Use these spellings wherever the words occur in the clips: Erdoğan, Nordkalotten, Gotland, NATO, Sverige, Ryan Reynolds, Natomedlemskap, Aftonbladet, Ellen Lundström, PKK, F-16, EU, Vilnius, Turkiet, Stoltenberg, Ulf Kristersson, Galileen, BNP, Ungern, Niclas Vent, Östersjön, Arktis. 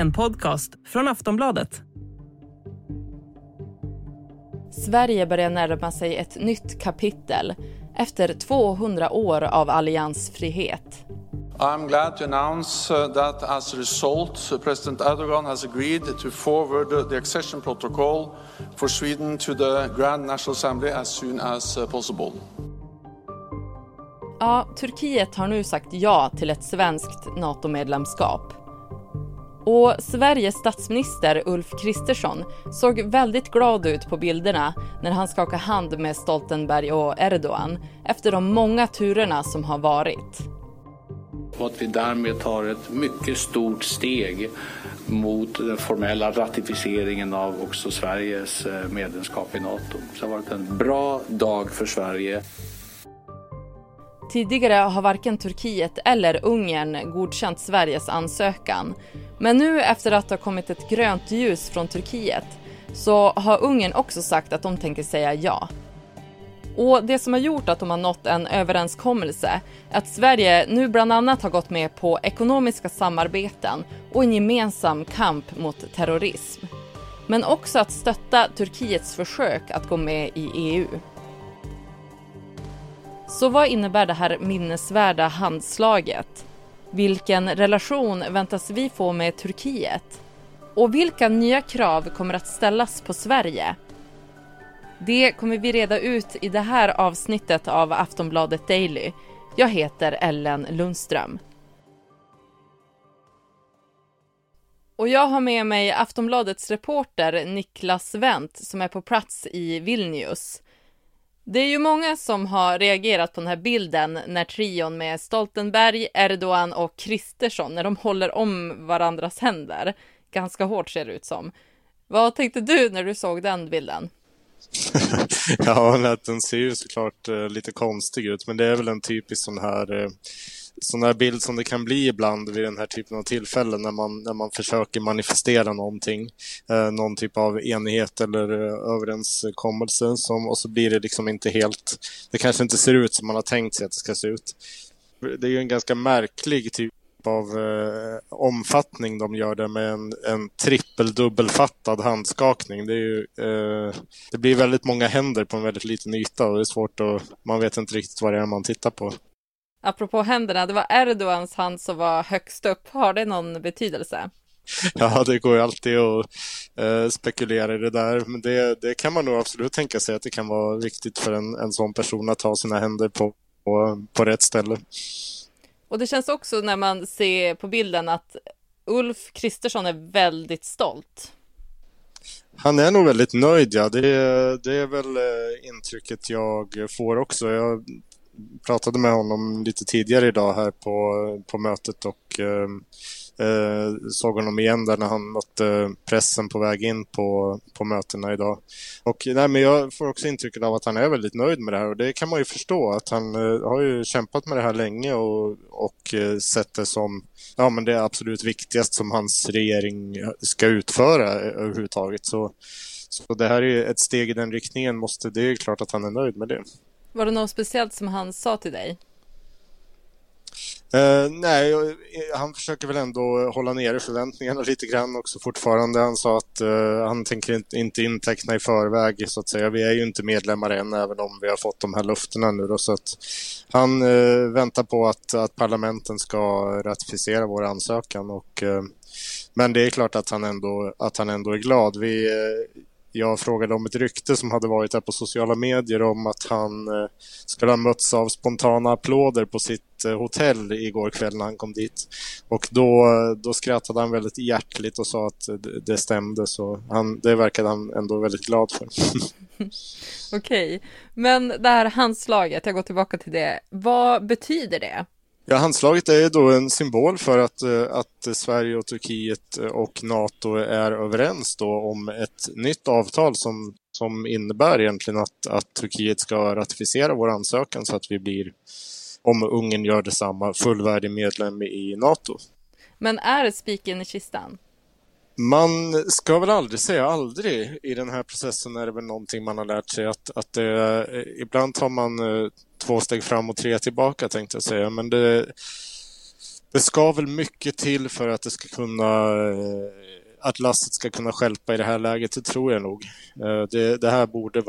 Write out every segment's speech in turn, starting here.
En podcast från Aftonbladet. Sverige börjar närma sig ett nytt kapitel efter 200 år av alliansfrihet. I'm glad to announce that as a result, President Erdoğan has agreed to forward the accession protocol for Sweden to the Grand National Assembly as soon as possible. Ja, Turkiet har nu sagt ja till ett svenskt NATO-medlemskap. Och Sveriges statsminister Ulf Kristersson såg väldigt glad ut på bilderna när han skakade hand med Stoltenberg och Erdoğan efter de många turerna som har varit. Och att vi därmed tar ett mycket stort steg mot den formella ratificeringen av också Sveriges medlemskap i NATO. Så det har varit en bra dag för Sverige. Tidigare har varken Turkiet eller Ungern godkänt Sveriges ansökan. Men nu efter att det har kommit ett grönt ljus från Turkiet så har Ungern också sagt att de tänker säga ja. Och det som har gjort att de har nått en överenskommelse är att Sverige nu bland annat har gått med på ekonomiska samarbeten och en gemensam kamp mot terrorism. Men också att stötta Turkiets försök att gå med i EU. Så vad innebär det här minnesvärda handslaget? Vilken relation väntas vi få med Turkiet? Och vilka nya krav kommer att ställas på Sverige? Det kommer vi reda ut i det här avsnittet av Aftonbladet Daily. Jag heter Ellen Lundström. Och jag har med mig Aftonbladets reporter Niclas Vent som är på plats i Vilnius. Det är ju många som har reagerat på den här bilden när trion med Stoltenberg, Erdogan och Kristersson, när de håller om varandras händer. Ganska hårt ser det ut som. Vad tänkte du när du såg den bilden? Ja, den ser ju såklart lite konstig ut, men det är väl en typisk sån här bild som det kan bli ibland vid den här typen av tillfällen när man försöker manifestera någonting, någon typ av enighet eller överenskommelse och så blir det liksom inte helt, det kanske inte ser ut som man har tänkt sig att det ska se ut. Det är ju en ganska märklig typ av omfattning de gör det med en trippeldubbelfattad handskakning. Det är ju, det blir väldigt många händer på en väldigt liten yta och det är svårt att, man vet inte riktigt vad det är man tittar på. Apropå händerna, det var Erdogans hand som var högst upp. Har det någon betydelse? Ja, det går ju alltid att spekulera i det där. Men det kan man nog absolut tänka sig att det kan vara viktigt för en sån person att ha sina händer på rätt ställe. Och det känns också när man ser på bilden att Ulf Kristersson är väldigt stolt. Han är nog väldigt nöjd, ja. Det är väl intrycket jag får också. Jag pratade med honom lite tidigare idag här på mötet och såg honom igen där när han mötte pressen på väg in på mötena idag. Och nej, men jag får också intrycket av att han är väldigt nöjd med det här och det kan man ju förstå att han har ju kämpat med det här länge och sett det som men det är absolut viktigast som hans regering ska utföra överhuvudtaget. Så det här är ett steg i den riktningen, det är klart att han är nöjd med det. Var det något speciellt som han sa till dig? Nej, han försöker väl ändå hålla nere förväntningarna lite grann också fortfarande. Han sa att han tänker inte inteckna i förväg så att säga. Vi är ju inte medlemmar än även om vi har fått de här löftena nu då, så att han väntar på att parlamenten ska ratificera vår ansökan men det är klart att han ändå är glad. Jag frågade om ett rykte som hade varit här på sociala medier om att han skulle ha mötts av spontana applåder på sitt hotell igår kväll när han kom dit. Och då skrattade han väldigt hjärtligt och sa att det stämde. Så det verkade han ändå väldigt glad för. Okej, men det här handslaget, jag går tillbaka till det. Vad betyder det? Ja, handslaget är då en symbol för att Sverige och Turkiet och NATO är överens då om ett nytt avtal som innebär egentligen att Turkiet ska ratificera vår ansökan så att vi blir, om Ungern gör detsamma, fullvärdig medlem i NATO. Men är det spiken i kistan? Man ska väl aldrig säga aldrig. I den här processen är det väl någonting man har lärt sig att ibland tar man 2 steg fram och 3 tillbaka tänkte jag säga. Men det, Det ska väl mycket till för att det ska kunna, att lasset ska kunna stjälpa i det här läget, det tror jag nog. Det här borde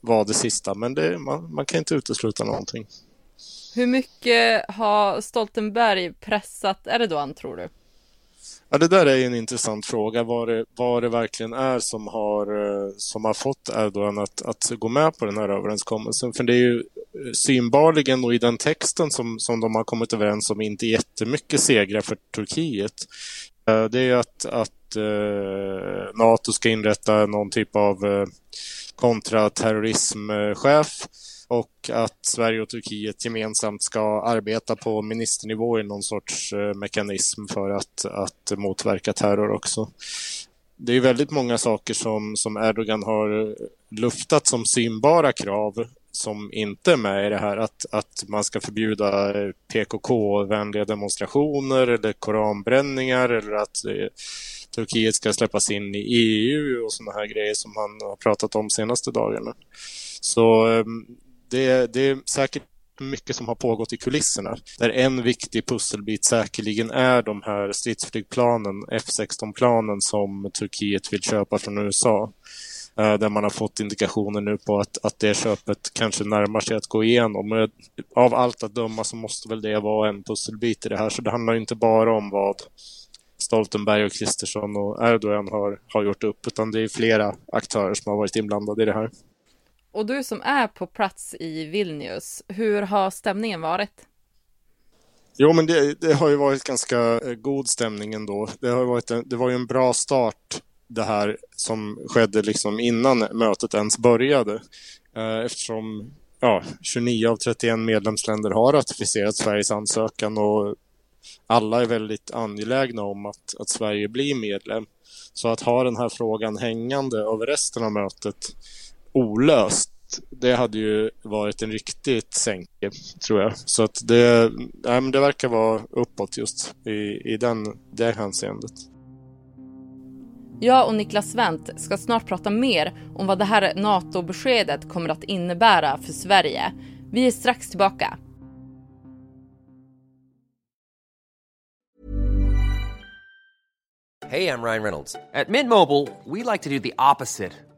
vara det sista, men man kan inte utesluta någonting. Hur mycket har Stoltenberg pressat Erdogan, tror du? Ja, det där är en intressant fråga, vad det verkligen är som har fått Erdogan att gå med på den här överenskommelsen. För det är ju synbarligen, och i den texten som de har kommit överens om, inte jättemycket segrar för Turkiet. Det är ju att NATO ska inrätta någon typ av kontraterrorismchef, och att Sverige och Turkiet gemensamt ska arbeta på ministernivå i någon sorts mekanism för att motverka terror också. Det är väldigt många saker som Erdogan har luftat som synbara krav som inte är med i det här. Att man ska förbjuda PKK-vänliga demonstrationer eller koranbränningar, eller att Turkiet ska släppas in i EU och sådana här grejer som han har pratat om de senaste dagarna. Så det är säkert mycket som har pågått i kulisserna, där en viktig pusselbit säkerligen är de här stridsflygplanen, F-16-planen som Turkiet vill köpa från USA. Där man har fått indikationer nu på att det köpet kanske närmar sig att gå igenom. Av allt att döma så måste väl det vara en pusselbit i det här. Så det handlar inte bara om vad Stoltenberg och Kristersson och Erdogan har gjort upp, utan det är flera aktörer som har varit inblandade i det här. Och du som är på plats i Vilnius, hur har stämningen varit? Jo, men det har ju varit ganska god stämning ändå. Det var ju en bra start, det här som skedde liksom innan mötet ens började. Eftersom 29 av 31 medlemsländer har ratificerat Sveriges ansökan, och alla är väldigt angelägna om att Sverige blir medlem. Så att ha den här frågan hängande över resten av mötet olöst, det hade ju varit en riktigt sänke, tror jag. Så att det verkar vara uppåt just i det hänseendet. Jag och Niclas Vent ska snart prata mer om vad det här NATO-beskedet kommer att innebära för Sverige. Vi är strax tillbaka. Hey, I'm Ryan Reynolds. At Mint Mobile, we like to do the opposite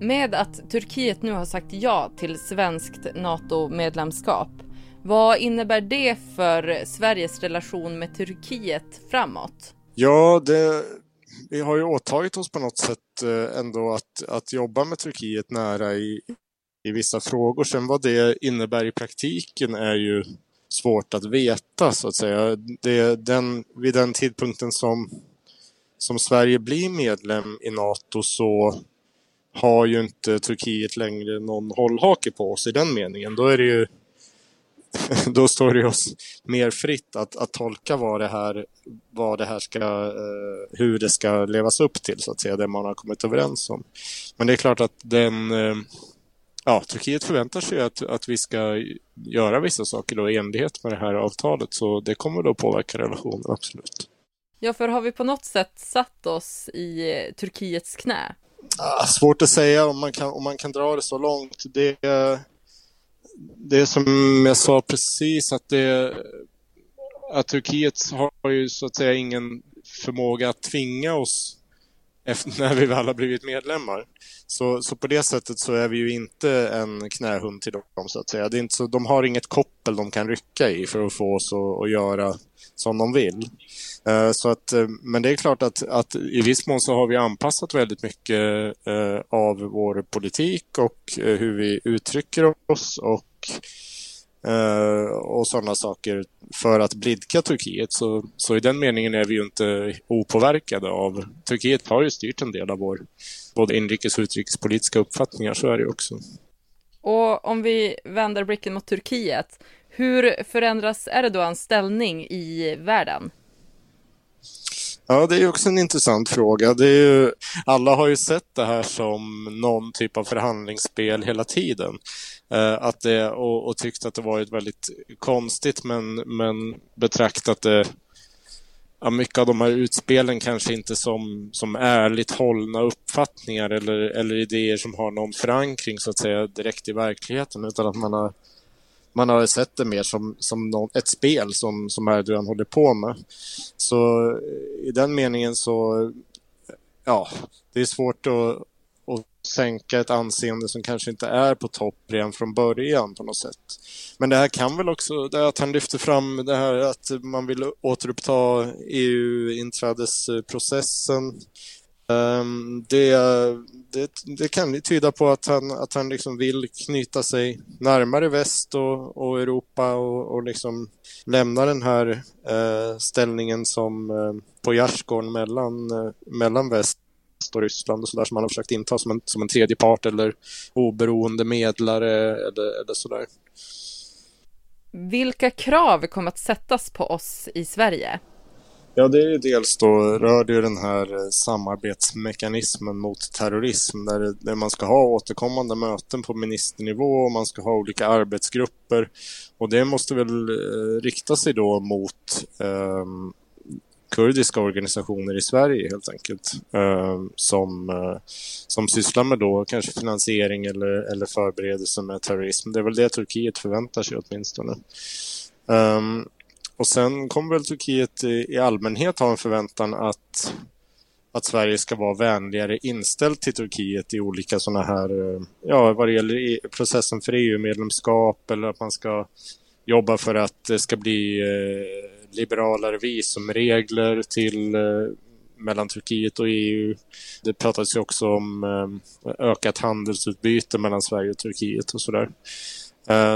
Med att Turkiet nu har sagt ja till svenskt NATO-medlemskap, vad innebär det för Sveriges relation med Turkiet framåt? Ja, vi har ju åtagit oss på något sätt ändå att jobba med Turkiet nära i vissa frågor. Sen vad det innebär i praktiken är ju svårt att veta, så att säga. Vid den tidpunkten som Sverige blir medlem i NATO, så har ju inte Turkiet längre någon hållhake på oss i den meningen. Då står det oss mer fritt att tolka vad det här ska, hur det ska levas upp till, så att säga, det man har kommit överens om. Men det är klart att Turkiet förväntar sig att vi ska göra vissa saker då i enlighet med det här avtalet, så det kommer då påverka relationen, absolut. Ja, för har vi på något sätt satt oss i Turkiets knä? Svårt att säga om man kan dra det så långt. Det som jag sa precis, att Turkiet har ju, så att säga, ingen förmåga att tvinga oss när vi väl har blivit medlemmar. Så på det sättet så är vi ju inte en knähund till dem, så att säga. Det är inte så, de har inget koppel de kan rycka i för att få oss att göra som de vill. Så att, men det är klart att i viss mån så har vi anpassat väldigt mycket av vår politik och hur vi uttrycker oss och sådana saker för att blidka Turkiet. Så i den meningen är vi ju inte opåverkade av. Turkiet har ju styrt en del av vår både inrikes- och utrikespolitiska uppfattningar, så är det också. Och om vi vänder blicken mot Turkiet, Hur förändras Erdogans ställning i världen? Ja, det är också en intressant fråga. Det är ju, alla har ju sett det här som någon typ av förhandlingsspel hela tiden. Att det, och tyckt att det varit väldigt konstigt, men betraktat det, ja, mycket av de här utspelen kanske inte som ärligt hållna uppfattningar eller idéer som har någon förankring så att säga direkt i verkligheten, utan att man har sett det mer som ett spel som Erdogan håller på med. Så i den meningen så, ja, det är svårt att sänka ett anseende som kanske inte är på topp redan från början på något sätt. Men det här kan väl också, det att han lyfter fram det här att man vill återuppta EU-inträdesprocessen. Det kan ju tyda på att han liksom vill knyta sig närmare väst och Europa och liksom lämna den här ställningen som på gärdsgården mellan väst och Ryssland och sådär, som man har försökt inta som en tredje part eller oberoende medlare eller sådär. Vilka krav kommer att sättas på oss i Sverige? Ja, det är ju dels då, rör det ju den här samarbetsmekanismen mot terrorism där man ska ha återkommande möten på ministernivå och man ska ha olika arbetsgrupper, och det måste väl rikta sig då mot kurdiska organisationer i Sverige helt enkelt, som sysslar med då kanske finansiering eller förberedelse med terrorism. Det är väl det Turkiet förväntar sig åtminstone. Och sen kommer väl Turkiet i allmänhet ha en förväntan att Sverige ska vara vänligare inställt till Turkiet i olika sådana här, ja, vad det gäller processen för EU-medlemskap, eller att man ska jobba för att det ska bli liberalare visumregler till mellan Turkiet och EU. Det pratas ju också om ökat handelsutbyte mellan Sverige och Turkiet och sådär.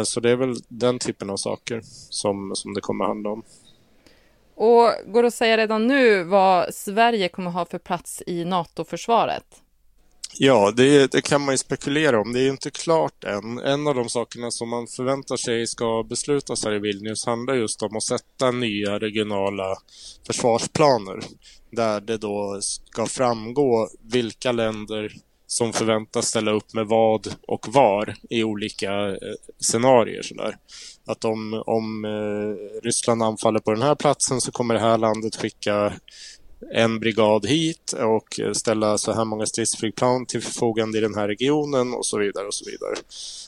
Så det är väl den typen av saker som det kommer handla om. Och går det att säga redan nu vad Sverige kommer ha för plats i NATO-försvaret? Ja, det kan man ju spekulera om. Det är ju inte klart än. En av de sakerna som man förväntar sig ska beslutas här i Vilnius handlar just om att sätta nya regionala försvarsplaner, där det då ska framgå vilka länder som förväntas ställa upp med vad och var i olika scenarier. Sådär. Att om Ryssland anfaller på den här platsen så kommer det här landet skicka en brigad hit och ställa så här många stridsflygplan till förfogande i den här regionen och så vidare och så vidare.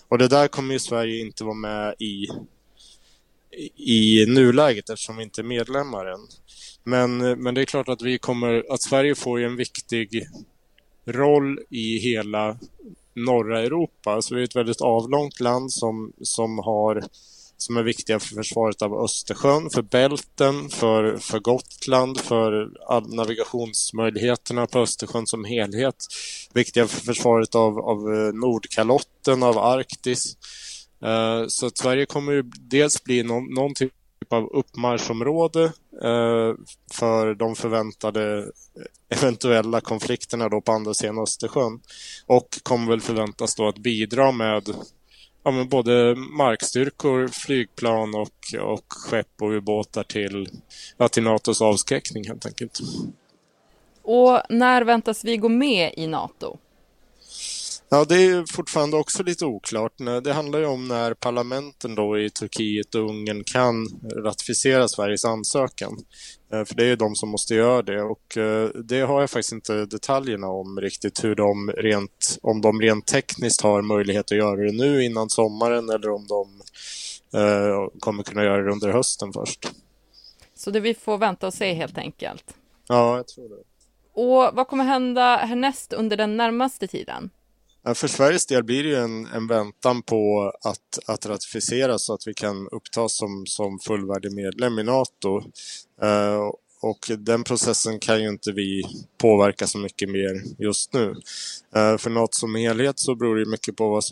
Och det där kommer ju Sverige inte vara med i nuläget eftersom vi inte är medlemmar än. Men det är klart att Sverige får ju en viktig roll i hela norra Europa. Så vi är ett väldigt avlångt land som är viktiga för försvaret av Östersjön, för bälten, för Gotland, för navigationsmöjligheterna på Östersjön som helhet. Viktiga för försvaret av Nordkalotten, av Arktis. Så att Sverige kommer ju dels bli någon typ av uppmarschområde för de förväntade eventuella konflikterna då på andra sidan Östersjön, och kommer väl förväntas då att bidra med, ja, men både markstyrkor, flygplan och skepp och ubåtar till NATOs avskräckning helt enkelt. Och när väntas vi gå med i NATO? Ja, det är fortfarande också lite oklart. Det handlar ju om när parlamenten då i Turkiet och Ungern kan ratificera Sveriges ansökan. För det är ju de som måste göra det, och det har jag faktiskt inte detaljerna om riktigt, hur de rent tekniskt har möjlighet att göra det nu innan sommaren, eller om de kommer kunna göra det under hösten först. Så det vi får vänta och se helt enkelt. Ja, jag tror det. Och vad kommer hända härnäst under den närmaste tiden? För Sveriges del blir det ju en väntan på att ratificera så att vi kan upptas som fullvärdig medlem i NATO. Och den processen kan ju inte vi påverka så mycket mer just nu. För något som helhet så beror det mycket på vad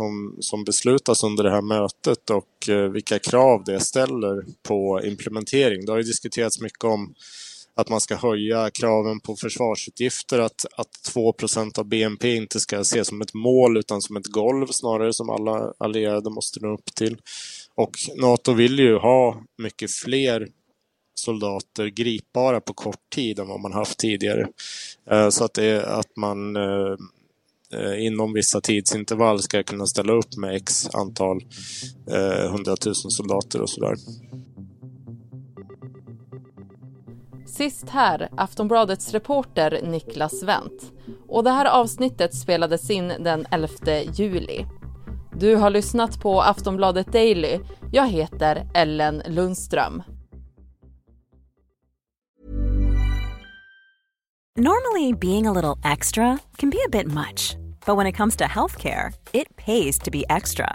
som beslutas under det här mötet och vilka krav det ställer på implementering. Det har ju diskuterats mycket om att man ska höja kraven på försvarsutgifter, att 2% av BNP inte ska ses som ett mål utan som ett golv snarare, som alla allierade måste nå upp till. Och NATO vill ju ha mycket fler soldater gripbara på kort tid än vad man haft tidigare. Så att, att man inom vissa tidsintervall ska kunna ställa upp med x antal 100 000 soldater och sådär. Sist här, Aftonbladets reporter Niclas Vent. Och det här avsnittet spelades in den 11 juli. Du har lyssnat på Aftonbladet Daily. Jag heter Ellen Lundström. Normally, being a little extra can be a bit much, but when it comes to healthcare, it pays to be extra.